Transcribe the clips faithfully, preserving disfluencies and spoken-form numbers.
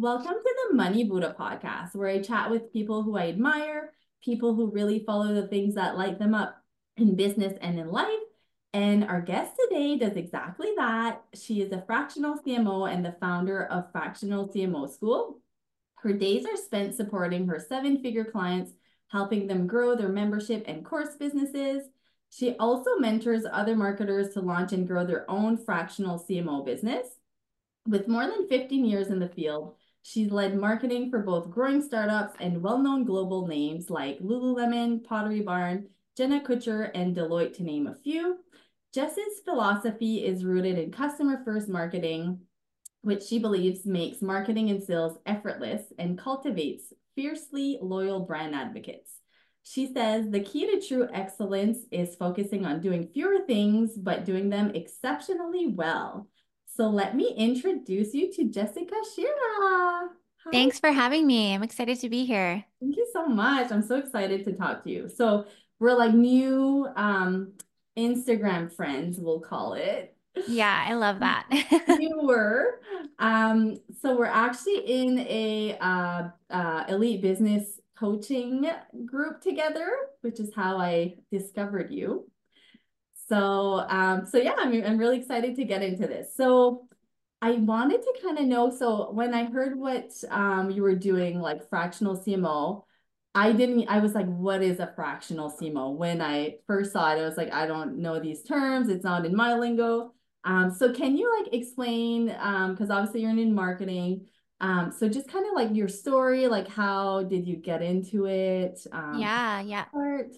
Welcome to the Money Buddha podcast, where I chat with people who I admire, people who really follow the things that light them up in business and in life. And our guest today does exactly that. She is a fractional C M O and the founder of Fractional C M O School. Her days are spent supporting her seven-figure clients, helping them grow their membership and course businesses. She also mentors other marketers to launch and grow their own fractional C M O business. With more than fifteen years in the field, she's led marketing for both growing startups and well-known global names like Lululemon, Pottery Barn, Jenna Kutcher, and Deloitte, to name a few. Jess's philosophy is rooted in customer-first marketing, which she believes makes marketing and sales effortless and cultivates fiercely loyal brand advocates. She says the key to true excellence is focusing on doing fewer things, but doing them exceptionally well. So let me introduce you to Jessica Shirra. Hi. Thanks for having me. I'm excited to be here. Thank you so much. I'm so excited to talk to you. So we're like new um, Instagram friends, we'll call it. Yeah, I love that. You were. Um, so we're actually in a uh, uh, elite business coaching group together, which is how I discovered you. So, um, so yeah, I'm, I'm really excited to get into this. So I wanted to kind of know, so when I heard what um, you were doing, like fractional C M O, I didn't, I was like, what is a fractional C M O? When I first saw it, I was like, I don't know these terms. It's not in my lingo. Um, so can you like explain, um, cause obviously you're in marketing, Um, so just kind of like your story, like how did you get into it? Um, yeah, yeah. Part.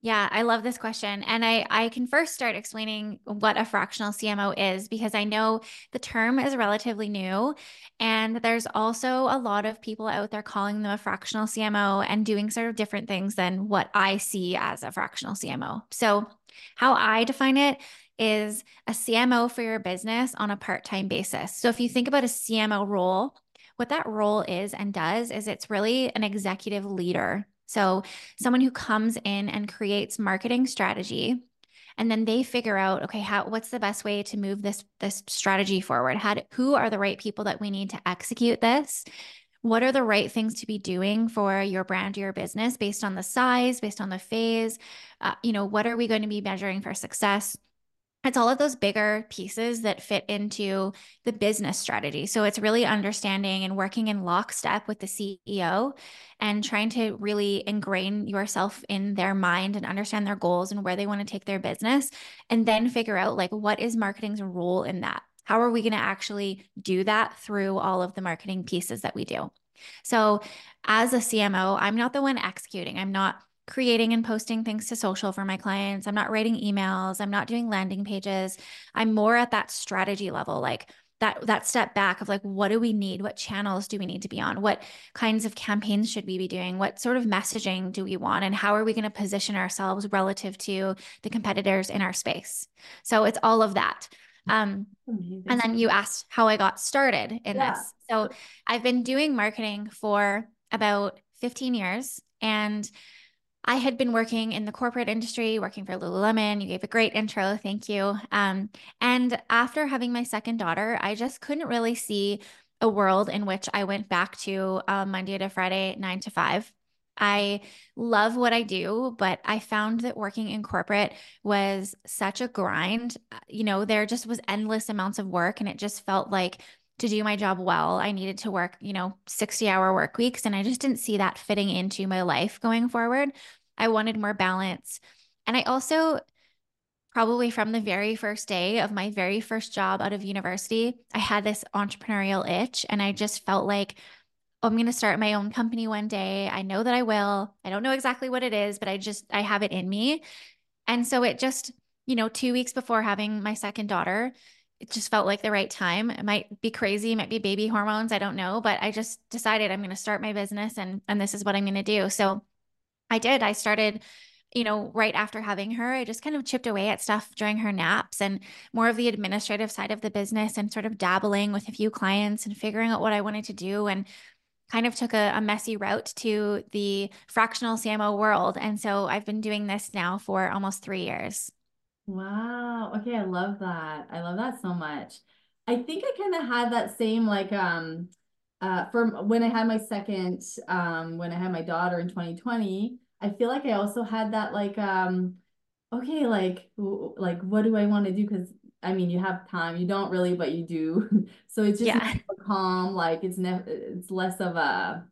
Yeah, I love this question. And I, I can first start explaining what a fractional C M O is, because I know the term is relatively new. And there's also a lot of people out there calling them a fractional C M O and doing sort of different things than what I see as a fractional C M O. So how I define it is a C M O for your business on a part-time basis. So if you think about a C M O role, what that role is and does is it's really an executive leader. So someone who comes in and creates marketing strategy, and then they figure out, okay, how, what's the best way to move this, this strategy forward? How do, who are the right people that we need to execute this? What are the right things to be doing for your brand or your business based on the size, based on the phase? Uh, you know, what are we going to be measuring for success? It's all of those bigger pieces that fit into the business strategy. So it's really understanding and working in lockstep with the C E O and trying to really ingrain yourself in their mind and understand their goals and where they want to take their business, and then figure out like, what is marketing's role in that? How are we going to actually do that through all of the marketing pieces that we do? So as a C M O, I'm not the one executing. I'm not creating and posting things to social for my clients. I'm not writing emails. I'm not doing landing pages. I'm more at that strategy level, like that, that step back of like, what do we need? What channels do we need to be on? What kinds of campaigns should we be doing? What sort of messaging do we want? And how are we going to position ourselves relative to the competitors in our space? So it's all of that. Um, and then you asked how I got started in yeah. this. So I've been doing marketing for about fifteen years, and I had been working in the corporate industry, working for Lululemon. You gave a great intro. Thank you. Um, and after having my second daughter, I just couldn't really see a world in which I went back to uh, Monday to Friday, nine to five. I love what I do, but I found that working in corporate was such a grind. You know, there just was endless amounts of work, and it just felt like to do my job well, I needed to work, you know, sixty hour work weeks. And I just didn't see that fitting into my life going forward. I wanted more balance. And I also probably from the very first day of my very first job out of university, I had this entrepreneurial itch. And I just felt like, oh, I'm going to start my own company one day. I know that I will. I don't know exactly what it is, but I just, I have it in me. And so it just, you know, two weeks before having my second daughter, it just felt like the right time. It might be crazy. It might be baby hormones. I don't know, but I just decided I'm going to start my business, and, and this is what I'm going to do. So I did, I started, you know, right after having her, I just kind of chipped away at stuff during her naps and more of the administrative side of the business, and sort of dabbling with a few clients and figuring out what I wanted to do, and kind of took a, a messy route to the fractional C M O world. And so I've been doing this now for almost three years. Wow. Okay. I love that. I love that so much. I think I kind of had that same, like, um, uh, from when I had my second, um, when I had my daughter in twenty twenty, I feel like I also had that like, um, okay, like, like, what do I want to do? Because I mean, you have time, you don't really, but you do. So it's just yeah. calm, like it's ne- it's less of a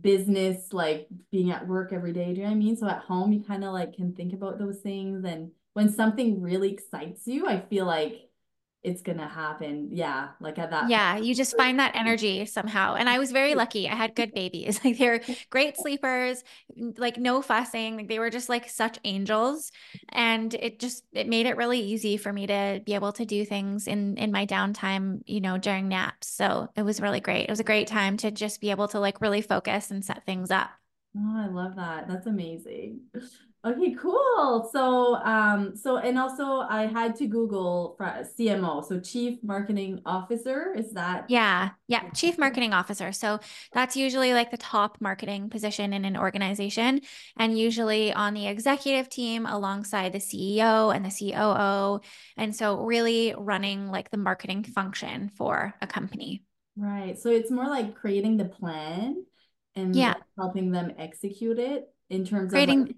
business, like being at work every day. Do you know what I mean? So at home, you kind of like can think about those things. And when something really excites you, I feel like it's going to happen. Yeah. Like at that. Yeah. Point. You just find that energy somehow. And I was very lucky. I had good babies. Like they were great sleepers, like no fussing. Like they were just like such angels. And it just, it made it really easy for me to be able to do things in, in my downtime, you know, during naps. So it was really great. It was a great time to just be able to like really focus and set things up. Oh, I love that. That's amazing. Okay, cool. So, um, so, and also I had to Google C M O. So Chief Marketing Officer, is that? Yeah. Yeah. Chief Marketing Officer. So that's usually like the top marketing position in an organization and usually on the executive team alongside the C E O and the C O O. And so really running like the marketing function for a company. Right. So it's more like creating the plan and yeah. helping them execute it in terms creating- of like-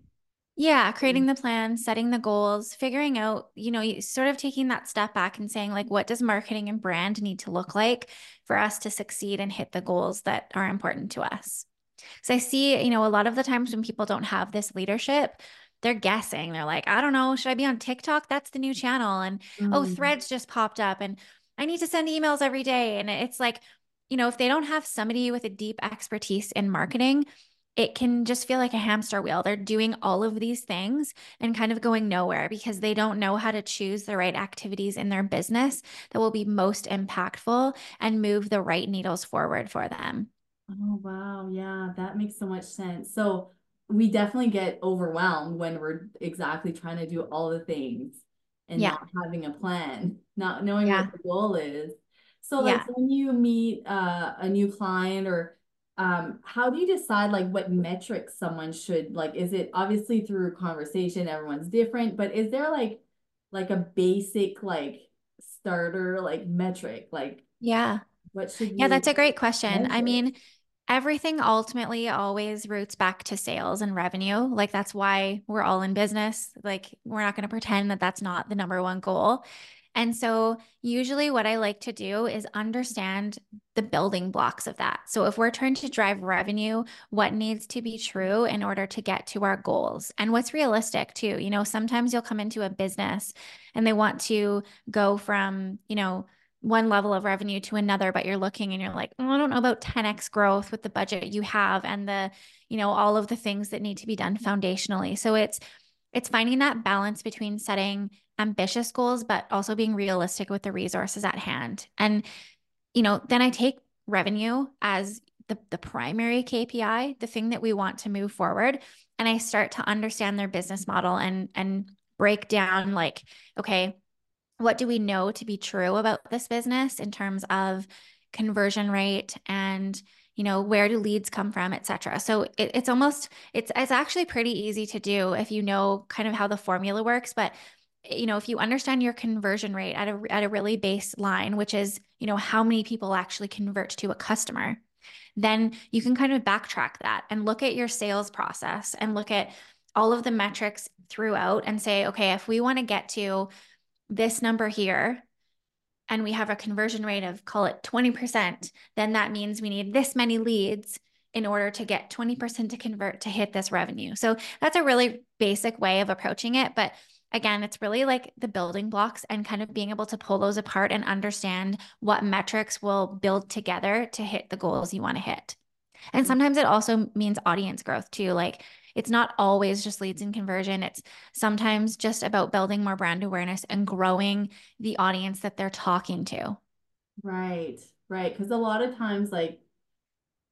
Yeah. Creating the plan, setting the goals, figuring out, you know, sort of taking that step back and saying like, what does marketing and brand need to look like for us to succeed and hit the goals that are important to us? So I see, you know, a lot of the times when people don't have this leadership, they're guessing. They're like, I don't know, should I be on TikTok? That's the new channel. And mm-hmm. oh, Threads just popped up and I need to send emails every day. And it's like, you know, if they don't have somebody with a deep expertise in marketing, it can just feel like a hamster wheel. They're doing all of these things and kind of going nowhere because they don't know how to choose the right activities in their business that will be most impactful and move the right needles forward for them. Oh, wow. Yeah, that makes so much sense. So we definitely get overwhelmed when we're exactly trying to do all the things and yeah. not having a plan, not knowing yeah. what the goal is. So like yeah. when you meet uh, a new client or Um, how do you decide like what metrics someone should like, is it obviously through conversation, everyone's different, but is there like, like a basic, like starter, like metric, like, yeah, what should you yeah, that's a great question. Measure? I mean, everything ultimately always roots back to sales and revenue. Like that's why we're all in business. Like we're not going to pretend that that's not the number one goal. And so usually what I like to do is understand the building blocks of that. So if we're trying to drive revenue, what needs to be true in order to get to our goals and what's realistic too. You know, sometimes you'll come into a business and they want to go from, you know, one level of revenue to another, but you're looking and you're like, oh, I don't know about ten X growth with the budget you have and the, you know, all of the things that need to be done foundationally. So it's, it's finding that balance between setting ambitious goals, but also being realistic with the resources at hand. And, you know, then I take revenue as the, the primary K P I, the thing that we want to move forward. And I start to understand their business model and, and break down like, okay, what do we know to be true about this business in terms of conversion rate and, you know, where do leads come from, et cetera. So it, it's almost, it's, it's actually pretty easy to do if you know kind of how the formula works, but you know, if you understand your conversion rate at a, at a really baseline, which is, you know, how many people actually convert to a customer, then you can kind of backtrack that and look at your sales process and look at all of the metrics throughout and say, okay, if we want to get to this number here, and we have a conversion rate of call it twenty percent, then that means we need this many leads in order to get twenty percent to convert to hit this revenue. So that's a really basic way of approaching it. But again, it's really like the building blocks and kind of being able to pull those apart and understand what metrics will build together to hit the goals you want to hit. And sometimes it also means audience growth too. Like it's not always just leads and conversion. It's sometimes just about building more brand awareness and growing the audience that they're talking to. Right. Right. Because a lot of times like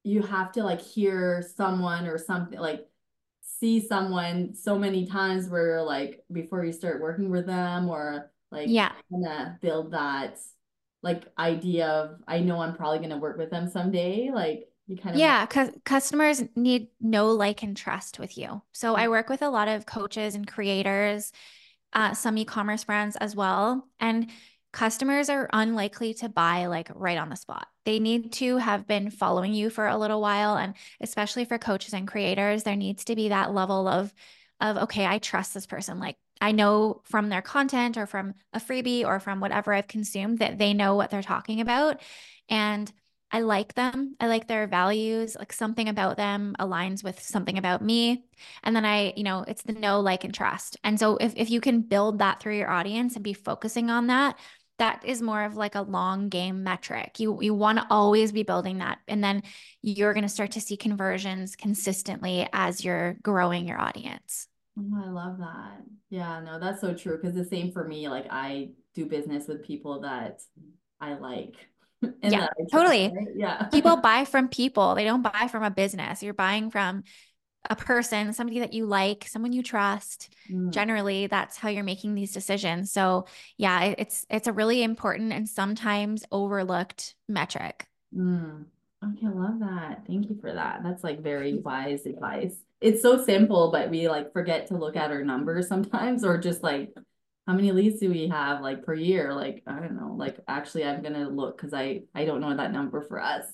you have to like hear someone or something, like see someone so many times where like before you start working with them or like yeah, gonna build that like idea of, I know I'm probably going to work with them someday. Like Kind of yeah, because like- cu- customers need know, like, and trust with you. So I work with a lot of coaches and creators, uh, some e-commerce brands as well. And customers are unlikely to buy like right on the spot. They need to have been following you for a little while. And especially for coaches and creators, there needs to be that level of, of, okay, I trust this person. Like I know from their content or from a freebie or from whatever I've consumed that they know what they're talking about. And I like them. I like their values, like something about them aligns with something about me. And then I, you know, it's the know, like, and trust. And so if, if you can build that through your audience and be focusing on that, that is more of like a long game metric. You, you want to always be building that. And then you're going to start to see conversions consistently as you're growing your audience. Oh, I love that. Yeah, no, that's so true. Cause the same for me, like I do business with people that I like. In yeah, that, totally. Right? Yeah. People buy from people. They don't buy from a business. You're buying from a person, somebody that you like, someone you trust. Mm. Generally, that's how you're making these decisions. So yeah, it, it's, it's a really important and sometimes overlooked metric. Mm. Okay. I love that. Thank you for that. That's like very wise advice. It's so simple, but we like forget to look at our numbers sometimes, or just like, how many leads do we have like per year? Like, I don't know, like, actually I'm going to look cause I, I don't know that number for us.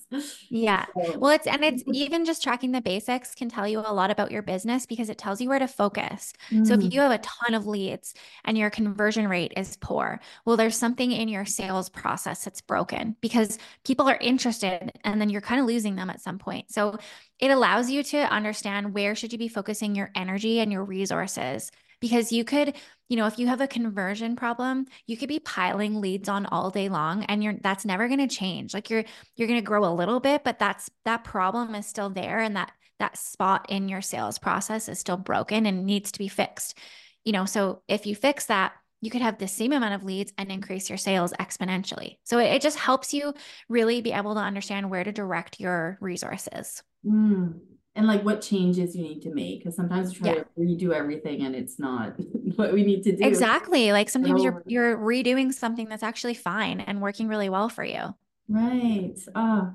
Yeah. So. Well, it's, and it's even just tracking the basics can tell you a lot about your business because it tells you where to focus. Mm. So if you have a ton of leads and your conversion rate is poor, well, there's something in your sales process that's broken because people are interested and then you're kind of losing them at some point. So it allows you to understand where should you be focusing your energy and your resources. Because you could, you know, if you have a conversion problem, you could be piling leads on all day long and you're, that's never going to change. Like you're, you're going to grow a little bit, but that's, that problem is still there. And that, that spot in your sales process is still broken and needs to be fixed. You know, so if you fix that, you could have the same amount of leads and increase your sales exponentially. So it, it just helps you really be able to understand where to direct your resources. Mm. And like what changes you need to make. Cause sometimes you try yeah. to redo everything and it's not what we need to do. Exactly. Like sometimes oh. you're, you're redoing something that's actually fine and working really well for you. Right. Oh,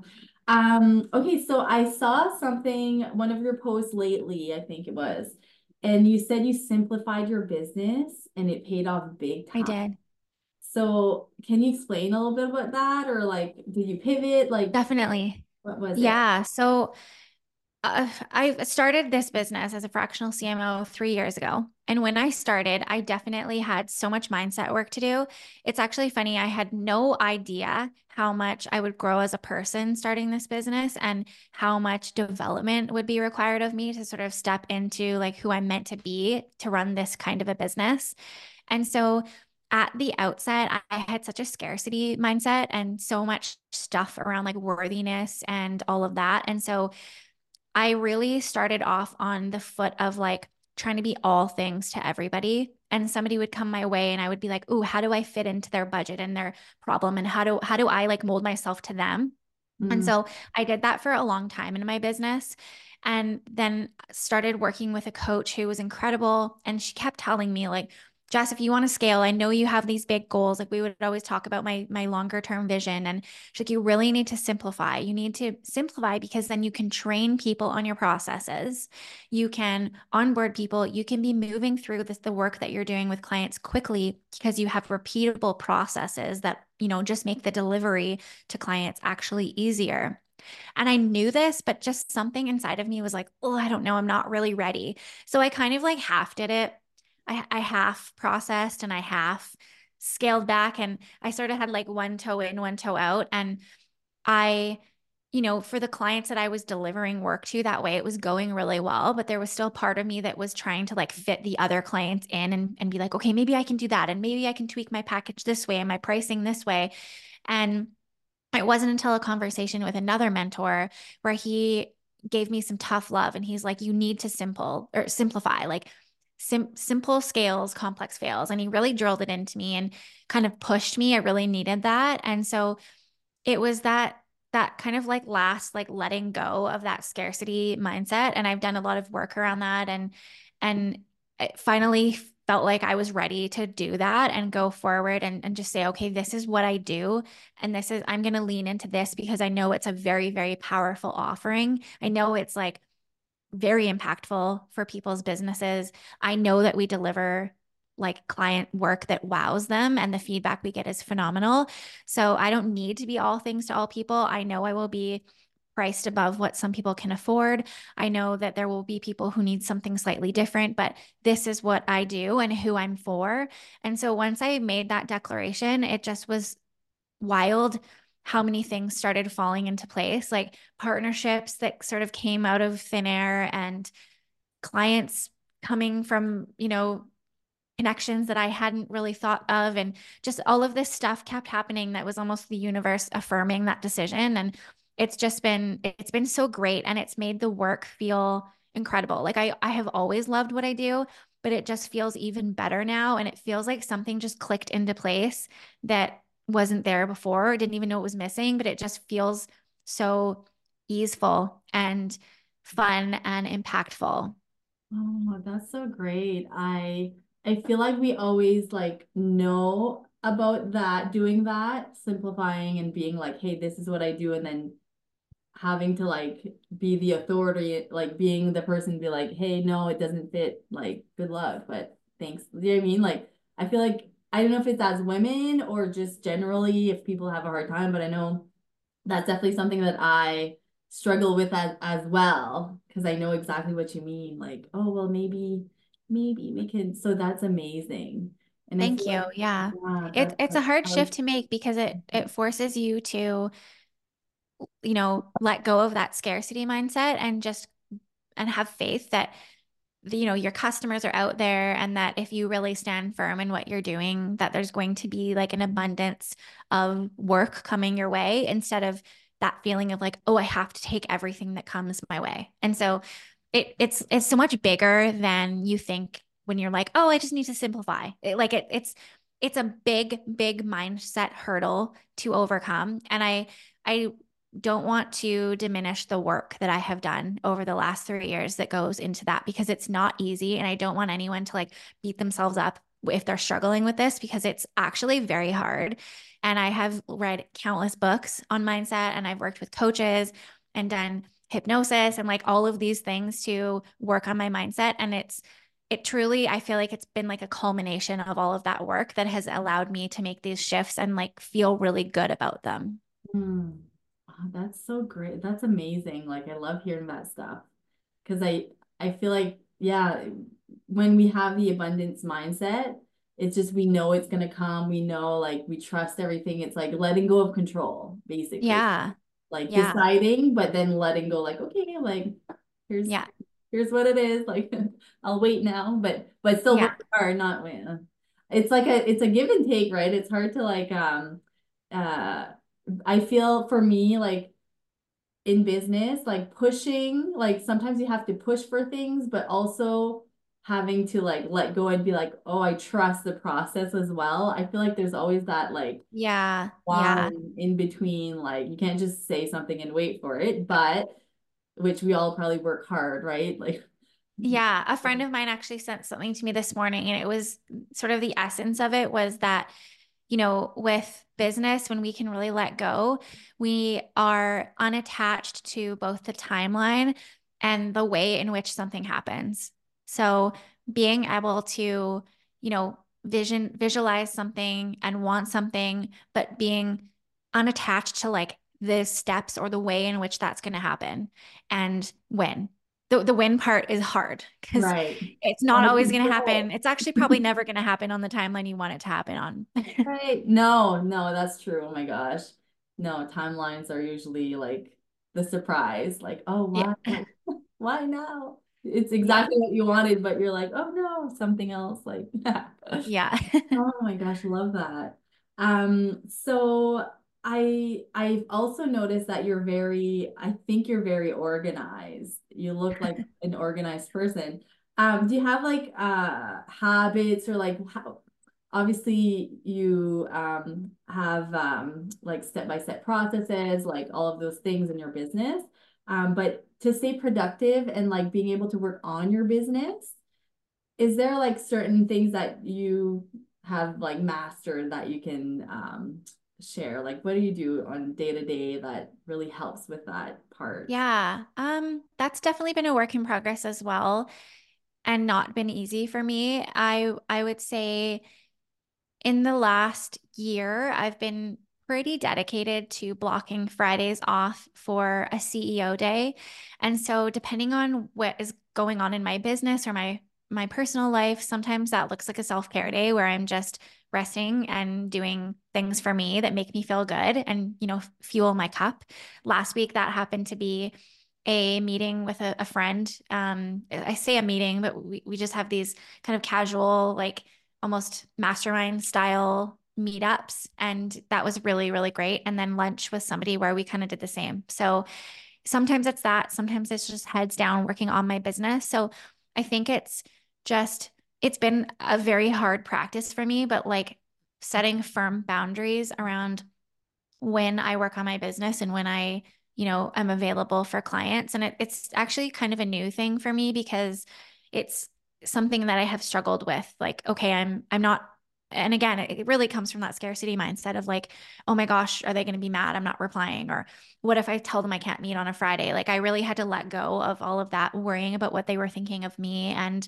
um, okay. So I saw something, one of your posts lately, I think it was, and you said you simplified your business and it paid off big time. I did. So can you explain a little bit about that? Or like, did you pivot? Like definitely. What was yeah, it? Yeah. So Uh, I started this business as a fractional C M O three years ago. And when I started, I definitely had so much mindset work to do. It's actually funny. I had no idea how much I would grow as a person starting this business and how much development would be required of me to sort of step into like who I'm meant to be to run this kind of a business. And so at the outset, I had such a scarcity mindset and so much stuff around like worthiness and all of that. And so I really started off on the foot of like trying to be all things to everybody. And somebody would come my way and I would be like, ooh, how do I fit into their budget and their problem? And how do, how do I like mold myself to them? Mm-hmm. And so I did that for a long time in my business and then started working with a coach who was incredible. And she kept telling me like, Jess, if you want to scale, I know you have these big goals. Like we would always talk about my, my longer term vision. And she's like, you really need to simplify. You need to simplify because then you can train people on your processes. You can onboard people. You can be moving through this, the work that you're doing with clients quickly because you have repeatable processes that, you know, just make the delivery to clients actually easier. And I knew this, but just something inside of me was like, oh, I don't know. I'm not really ready. So I kind of like half did it. I, I half processed and I half scaled back and I sort of had like one toe in, one toe out. And I, you know, for the clients that I was delivering work to that way, it was going really well, but there was still part of me that was trying to like fit the other clients in and, and be like, okay, maybe I can do that. And maybe I can tweak my package this way and my pricing this way. And it wasn't until a conversation with another mentor where he gave me some tough love and he's like, you need to simple or simplify, like Sim- simple scales, complex fails. And he really drilled it into me and kind of pushed me. I really needed that. And so it was that, that kind of like last, like letting go of that scarcity mindset. And I've done a lot of work around that. And, and it finally felt like I was ready to do that and go forward and, and just say, okay, this is what I do. And this is, I'm going to lean into this because I know it's a very, very powerful offering. I know it's like very impactful for people's businesses. I know that we deliver like client work that wows them, and the feedback we get is phenomenal. So I don't need to be all things to all people. I know I will be priced above what some people can afford. I know that there will be people who need something slightly different, but this is what I do and who I'm for. And so once I made that declaration, it just was wild how many things started falling into place, like partnerships that sort of came out of thin air and clients coming from, you know, connections that I hadn't really thought of. And just all of this stuff kept happening that was almost the universe affirming that decision. And it's just been, it's been so great. And it's made the work feel incredible. Like I, I have always loved what I do, but it just feels even better now. And it feels like something just clicked into place that wasn't there before. I didn't even know it was missing, but it just feels so easeful and fun and impactful. Oh, that's so great. I, I feel like we always like know about that, doing that, simplifying and being like, hey, this is what I do. And then having to like be the authority, like being the person, be like, hey, no, it doesn't fit. Like, good luck, but thanks. You know what I mean? Like, I feel like, I don't know if it's as women or just generally if people have a hard time, but I know that's definitely something that I struggle with as, as well. Cause I know exactly what you mean. Like, oh, well, maybe, maybe we can. So that's amazing. And thank you. Like, yeah. yeah it, it's a hard was... shift to make because it, it forces you to, you know, let go of that scarcity mindset and just, and have faith that, you know, your customers are out there and that if you really stand firm in what you're doing, that there's going to be like an abundance of work coming your way instead of that feeling of like, oh, I have to take everything that comes my way. And so it it's, it's so much bigger than you think when you're like, oh, I just need to simplify it. Like it, it's, it's a big, big mindset hurdle to overcome. And I, I don't want to diminish the work that I have done over the last three years that goes into that, because it's not easy. And I don't want anyone to like beat themselves up if they're struggling with this, because it's actually very hard. And I have read countless books on mindset, and I've worked with coaches and done hypnosis and like all of these things to work on my mindset. And it's, it truly, I feel like it's been like a culmination of all of that work that has allowed me to make these shifts and like feel really good about them. Mm. Oh, that's so great. That's amazing. Like, I love hearing that stuff. Cause I, I feel like, yeah, when we have the abundance mindset, it's just, we know it's going to come. We know, like, we trust everything. It's like letting go of control, basically. Yeah. Like yeah. deciding, but then letting go, like, okay, like here's, yeah. here's what it is. Like, I'll wait now, but, but still yeah. hard, not wait. It's like a, it's a give and take, right? It's hard to like, um, uh, I feel for me, like in business, like pushing, like sometimes you have to push for things, but also having to like let go and be like, oh, I trust the process as well. I feel like there's always that like yeah, yeah. in between, like you can't just say something and wait for it, but which we all probably work hard, right? Like yeah, a friend of mine actually sent something to me this morning, and it was sort of the essence of it was that, you know, with business, when we can really let go, we are unattached to both the timeline and the way in which something happens. So being able to, you know, vision, visualize something and want something, but being unattached to like the steps or the way in which that's going to happen and when. The, the win part is hard because right. it's not always going to happen. It's actually probably never going to happen on the timeline you want it to happen on. Right. No, no, that's true. Oh my gosh. No, timelines are usually like the surprise, like, oh, why, yeah. why now? It's exactly yeah. what you wanted, but you're like, oh no, something else. Like, yeah. yeah. Oh my gosh. Love that. Um, so I, I've also noticed that you're very, I think you're very organized. You look like an organized person. Um, do you have like, uh, habits or like, how, obviously you, um, have, um, like step-by-step processes, like all of those things in your business. Um, but to stay productive and like being able to work on your business, is there like certain things that you have like mastered that you can, um, share? Like, what do you do on day to day that really helps with that part? Yeah. Um, that's definitely been a work in progress as well. and not been easy for me. I, I would say in the last year, I've been pretty dedicated to blocking Fridays off for a C E O day. And so depending on what is going on in my business or my, my personal life, sometimes that looks like a self-care day where I'm just resting and doing things for me that make me feel good and, you know, fuel my cup. Last week, that happened to be a meeting with a, a friend. Um, I say a meeting, but we, we just have these kind of casual, like almost mastermind style meetups. And that was really, really great. And then lunch with somebody where we kind of did the same. So sometimes it's that, sometimes it's just heads down working on my business. So I think it's just, it's been a very hard practice for me, but like setting firm boundaries around when I work on my business and when I, you know, I'm available for clients. And it, it's actually kind of a new thing for me because it's something that I have struggled with. Like, okay, I'm, I'm not, and again, it really comes from that scarcity mindset of like, oh my gosh, are they going to be mad? I'm not replying. Or what if I tell them I can't meet on a Friday? Like I really had to let go of all of that worrying about what they were thinking of me and,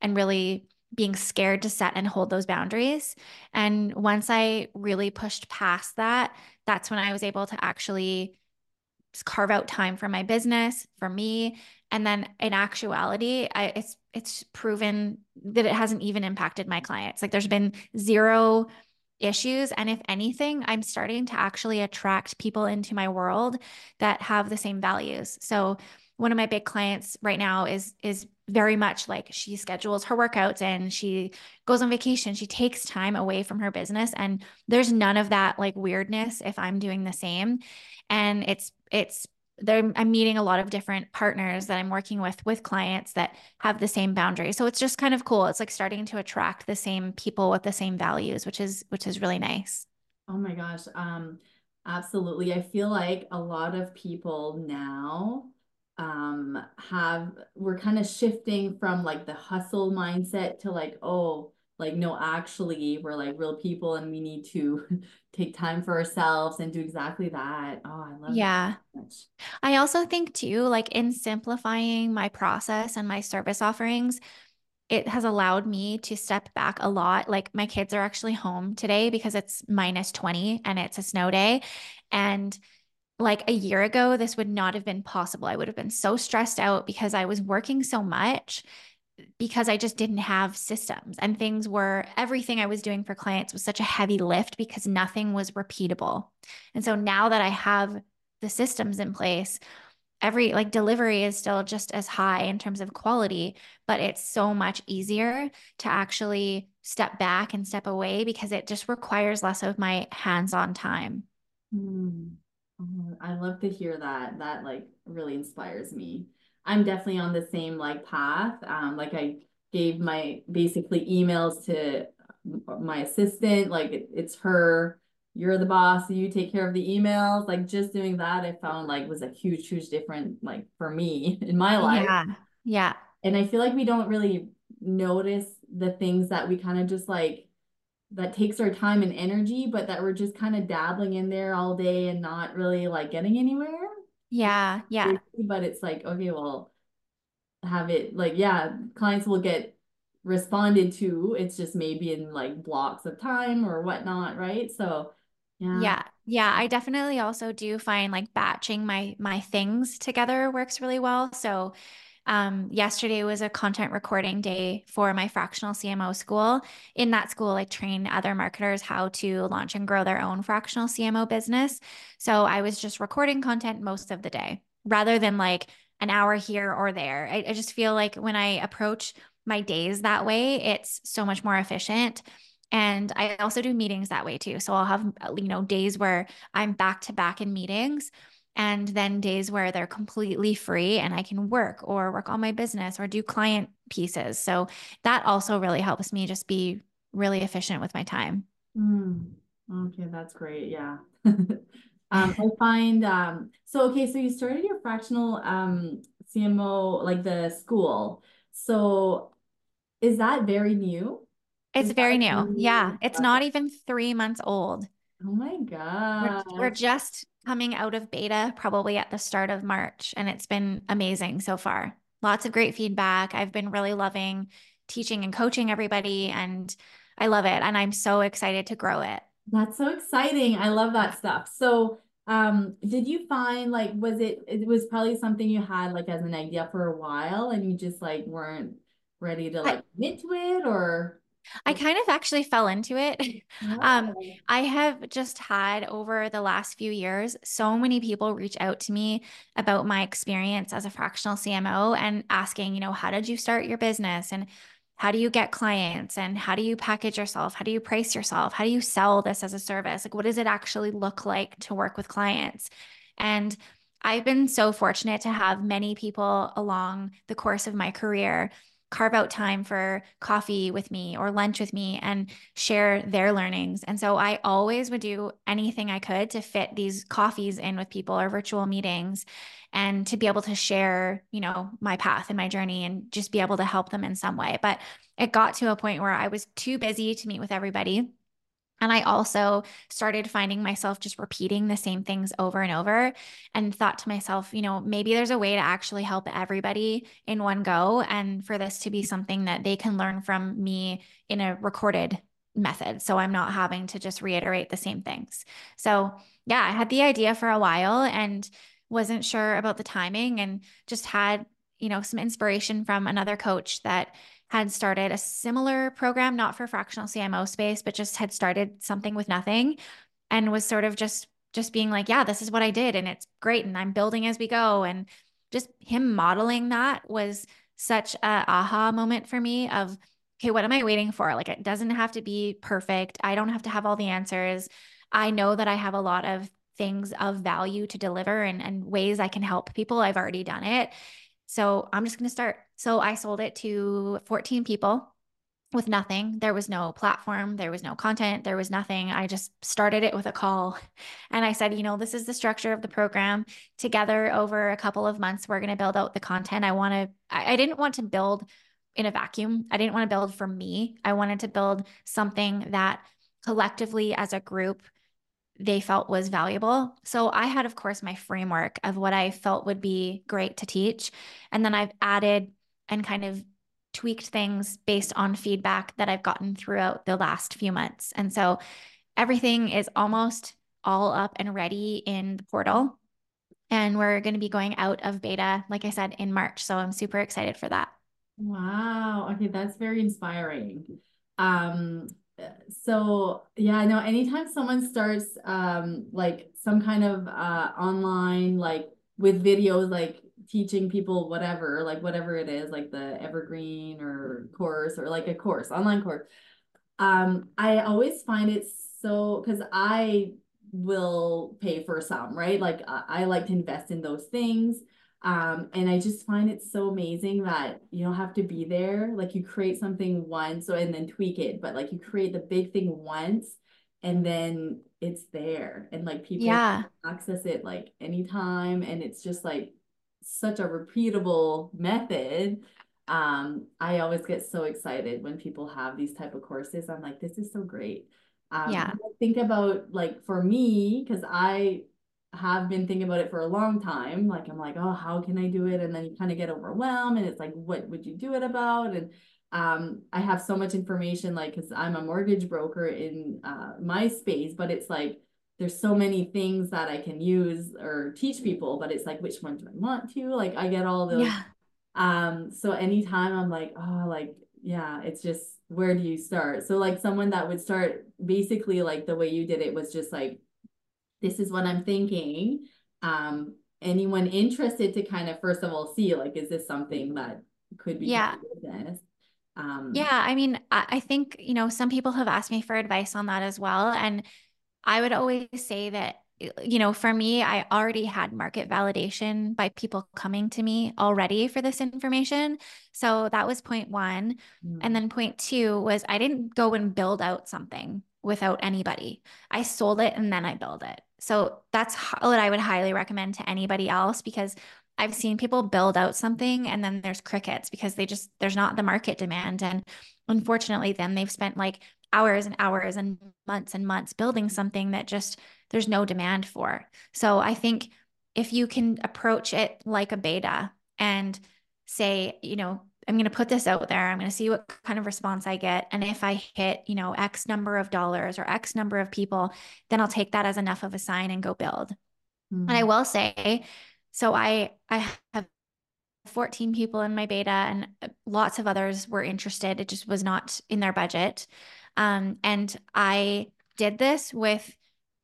and really being scared to set and hold those boundaries. And once I really pushed past that, that's when I was able to actually carve out time for my business, for me. And then in actuality, I, it's, it's proven that it hasn't even impacted my clients. Like there's been zero issues. And if anything, I'm starting to actually attract people into my world that have the same values. So one of my big clients right now is, is very much like she schedules her workouts and she goes on vacation. She takes time away from her business. And there's none of that like weirdness if I'm doing the same. And it's, it's, I'm meeting a lot of different partners that I'm working with, with clients that have the same boundaries. So it's just kind of cool. It's like starting to attract the same people with the same values, which is, which is really nice. Oh my gosh. Um, absolutely. I feel like a lot of people now um, have, we're kind of shifting from like the hustle mindset to like, oh, like, no, actually we're like real people and we need to take time for ourselves and do exactly that. Oh, I love yeah. that so much. I also think too, like in simplifying my process and my service offerings, it has allowed me to step back a lot. Like my kids are actually home today because it's minus twenty and it's a snow day. And like a year ago, this would not have been possible. I would have been so stressed out because I was working so much because I just didn't have systems and things were, everything I was doing for clients was such a heavy lift because nothing was repeatable. And so now that I have the systems in place, every like delivery is still just as high in terms of quality, but it's so much easier to actually step back and step away because it just requires less of my hands-on time. Mm. Oh, I love to hear that. That like really inspires me. I'm definitely on the same like path. Um, like I gave my basically emails to my assistant, like it, it's her, you're the boss, you take care of the emails. Like just doing that, I found like was a huge, huge difference like for me in my life. Yeah. Yeah. And I feel like we don't really notice the things that we kind of just like, that takes our time and energy, but that we're just kind of dabbling in there all day and not really like getting anywhere. Yeah. Yeah. But it's like, okay, well have it like, yeah, clients will get responded to. It's just maybe in like blocks of time or whatnot. Right. So yeah. Yeah. Yeah. I definitely also do find like batching my, my things together works really well. So Um, yesterday was a content recording day for my fractional C M O school. In that school, I train other marketers how to launch and grow their own fractional C M O business. So I was just recording content most of the day rather than like an hour here or there. I, I just feel like when I approach my days that way, it's so much more efficient. And I also do meetings that way too. So I'll have, you know, days where I'm back to back in meetings and then days where they're completely free and I can work or work on my business or do client pieces. So that also really helps me just be really efficient with my time. Mm. Okay. That's great. Yeah. um, I find, um, so, okay. So you started your fractional um, C M O, like the school. So is that very new? It's is very new. new. Yeah. It's not even three months old. Oh my God. We're, we're just coming out of beta probably at the start of March, and it's been amazing so far. lots of great feedback. I've been really loving teaching and coaching everybody, and I love it. And I'm so excited to grow it. That's so exciting. I love that stuff. So um, did you find like, was it, it was probably something you had like as an idea for a while and you just like weren't ready to like commit to it, or? I kind of actually fell into it. Oh. Um, I have just had over the last few years, so many people reach out to me about my experience as a fractional C M O and asking, you know, how did you start your business? And how do you get clients? And how do you package yourself? How do you price yourself? How do you sell this as a service? Like, what does it actually look like to work with clients? And I've been so fortunate to have many people along the course of my career carve out time for coffee with me or lunch with me and share their learnings. And so I always would do anything I could to fit these coffees in with people or virtual meetings and to be able to share, you know, my path and my journey and just be able to help them in some way. But it got to a point where I was too busy to meet with everybody. And I also started finding myself just repeating the same things over and over and thought to myself, you know, maybe there's a way to actually help everybody in one go. And for this to be something that they can learn from me in a recorded method. So I'm not having to just reiterate the same things. So yeah, I had the idea for a while and wasn't sure about the timing, and just had, you know, some inspiration from another coach that had started a similar program, not for fractional C M O space, but just had started something with nothing and was sort of just, just being like, yeah, this is what I did. And it's great. And I'm building as we go. And just him modeling that was such a aha moment for me of, okay, what am I waiting for? Like, it doesn't have to be perfect. I don't have to have all the answers. I know that I have a lot of things of value to deliver and, and ways I can help people. I've already done it. So I'm just going to start. So I sold it to fourteen people with nothing. There was no platform. There was no content. There was nothing. I just started it with a call. And I said, you know, this is the structure of the program. Together over a couple of months, we're going to build out the content. I want to, I didn't want to build in a vacuum. I didn't want to build for me. I wanted to build something that collectively as a group they felt was valuable. So I had, of course, my framework of what I felt would be great to teach. And then I've added and kind of tweaked things based on feedback that I've gotten throughout the last few months. And so everything is almost all up and ready in the portal. And we're going to be going out of beta, like I said, in March. So I'm super excited for that. Wow. Okay. That's very inspiring. Um, So yeah, no, anytime someone starts um, like some kind of uh, online, like with videos, like teaching people, whatever, like whatever it is, like the evergreen or course or like a course, online course. Um, I always find it so, cause I will pay for some, right? Like I, I like to invest in those things. Um, and I just find it so amazing that you don't have to be there. Like you create something once and then tweak it, but like you create the big thing once and then it's there and like people yeah. access it like anytime. And it's just like such a repeatable method. Um, I always get so excited when people have these type of courses. I'm like, this is so great. Um, yeah. I think about like for me, cause I have been thinking about it for a long time. Like, I'm like, oh, how can I do it? And then you kind of get overwhelmed and it's like, what would you do it about? And um, I have so much information, like, cause I'm a mortgage broker in uh, my space, but it's like, there's so many things that I can use or teach people, but it's like, which one do I want to? Like, I get all those. Yeah. Um, so anytime I'm like, oh, like, yeah, it's just, where do you start? So like someone that would start basically like the way you did it was just like, this is what I'm thinking. Um, anyone interested to kind of, first of all, see like, is this something that could be yeah. business? Um, yeah. I mean, I, I think, you know, some people have asked me for advice on that as well. And I would always say that, you know, for me, I already had market validation by people coming to me already for this information. So that was point one. Mm. And then point two was I didn't go and build out something without anybody. I sold it and then I built it. So that's what I would highly recommend to anybody else, because I've seen people build out something and then there's crickets because they just, there's not the market demand. And unfortunately then they've spent like hours and hours and months and months building something that just, there's no demand for. So I think if you can approach it like a beta and say, you know, I'm going to put this out there. I'm going to see what kind of response I get. And if I hit, you know, X number of dollars or X number of people, then I'll take that as enough of a sign and go build. Mm-hmm. And I will say, so I, I have fourteen people in my beta and lots of others were interested. It just was not in their budget. Um, and I did this with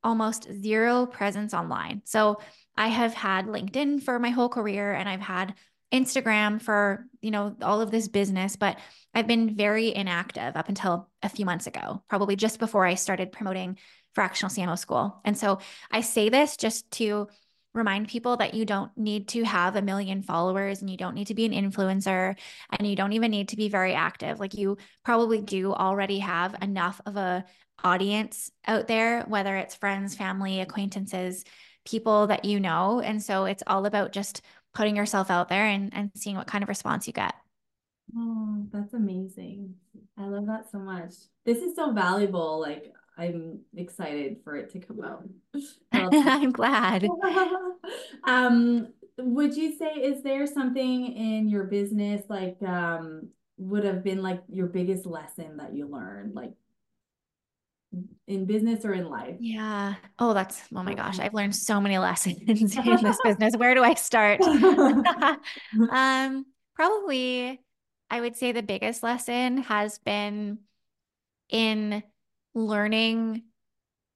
almost zero presence online. So I have had LinkedIn for my whole career and I've had Instagram for, you know, all of this business, but I've been very inactive up until a few months ago, probably just before I started promoting Fractional C M O School. And so I say this just to remind people that you don't need to have a million followers and you don't need to be an influencer and you don't even need to be very active. Like you probably do already have enough of a audience out there, whether it's friends, family, acquaintances, people that you know. And so it's all about just putting yourself out there and, and seeing what kind of response you get. Oh, that's amazing. I love that so much. This is so valuable. Like I'm excited for it to come out. I'm glad. um, would you say, is there something in your business, like um, would have been like your biggest lesson that you learned, like in business or in life? Yeah. Oh, that's, oh my gosh. I've learned so many lessons in this business. Where do I start? um, probably I would say the biggest lesson has been in learning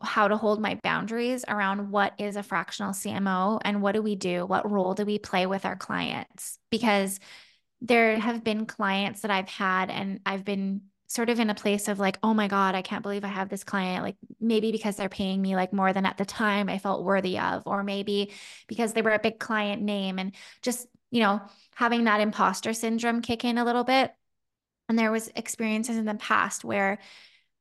how to hold my boundaries around what is a fractional C M O and what do we do? What role do we play with our clients? Because there have been clients that I've had and I've been sort of in a place of like, oh my God, I can't believe I have this client. Like maybe because they're paying me like more than at the time I felt worthy of, or maybe because they were a big client name and just, you know, having that imposter syndrome kick in a little bit. And there was experiences in the past where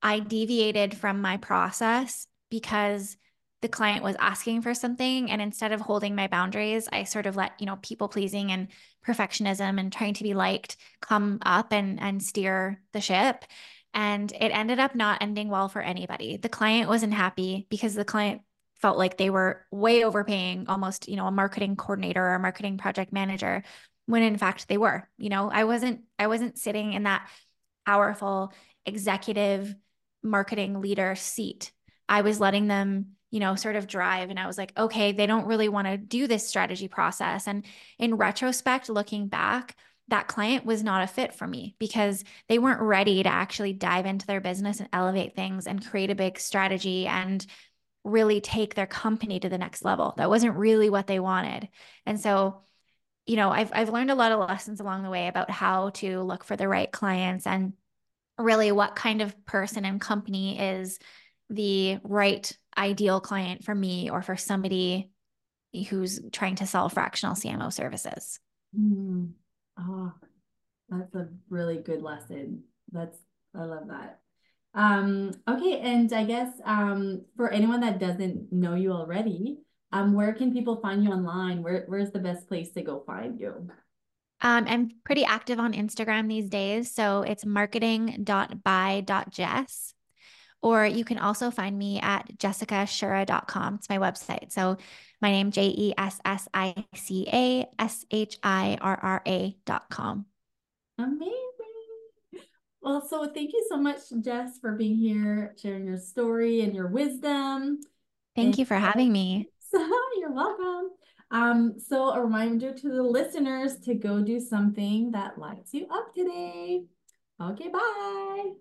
I deviated from my process because the client was asking for something. And instead of holding my boundaries, I sort of let, you know, people pleasing and perfectionism and trying to be liked come up and, and steer the ship. And it ended up not ending well for anybody. The client wasn't happy because the client felt like they were way overpaying almost, you know, a marketing coordinator or a marketing project manager when in fact they were, you know, I wasn't, I wasn't sitting in that powerful executive marketing leader seat. I was letting them, you know, sort of drive. And I was like, okay, they don't really want to do this strategy process. And in retrospect, looking back, that client was not a fit for me because they weren't ready to actually dive into their business and elevate things and create a big strategy and really take their company to the next level. That wasn't really what they wanted. And so, you know, I've, I've learned a lot of lessons along the way about how to look for the right clients and really what kind of person and company is the right ideal client for me or for somebody who's trying to sell fractional C M O services. Mm-hmm. Oh, that's a really good lesson. That's, I love that. Um, okay. And I guess um, for anyone that doesn't know you already, um, where can people find you online? Where, where's the best place to go find you? Um, I'm pretty active on Instagram these days. So it's marketing dot by dot jess. Or you can also find me at jessica shirra dot com. It's my website. So my name, J E S S I C A S H I R R A dot com. Amazing. Well, so thank you so much, Jess, for being here, sharing your story and your wisdom. Thank and you for having me. You're welcome. Um, so a reminder to the listeners to go do something that lights you up today. Okay, bye.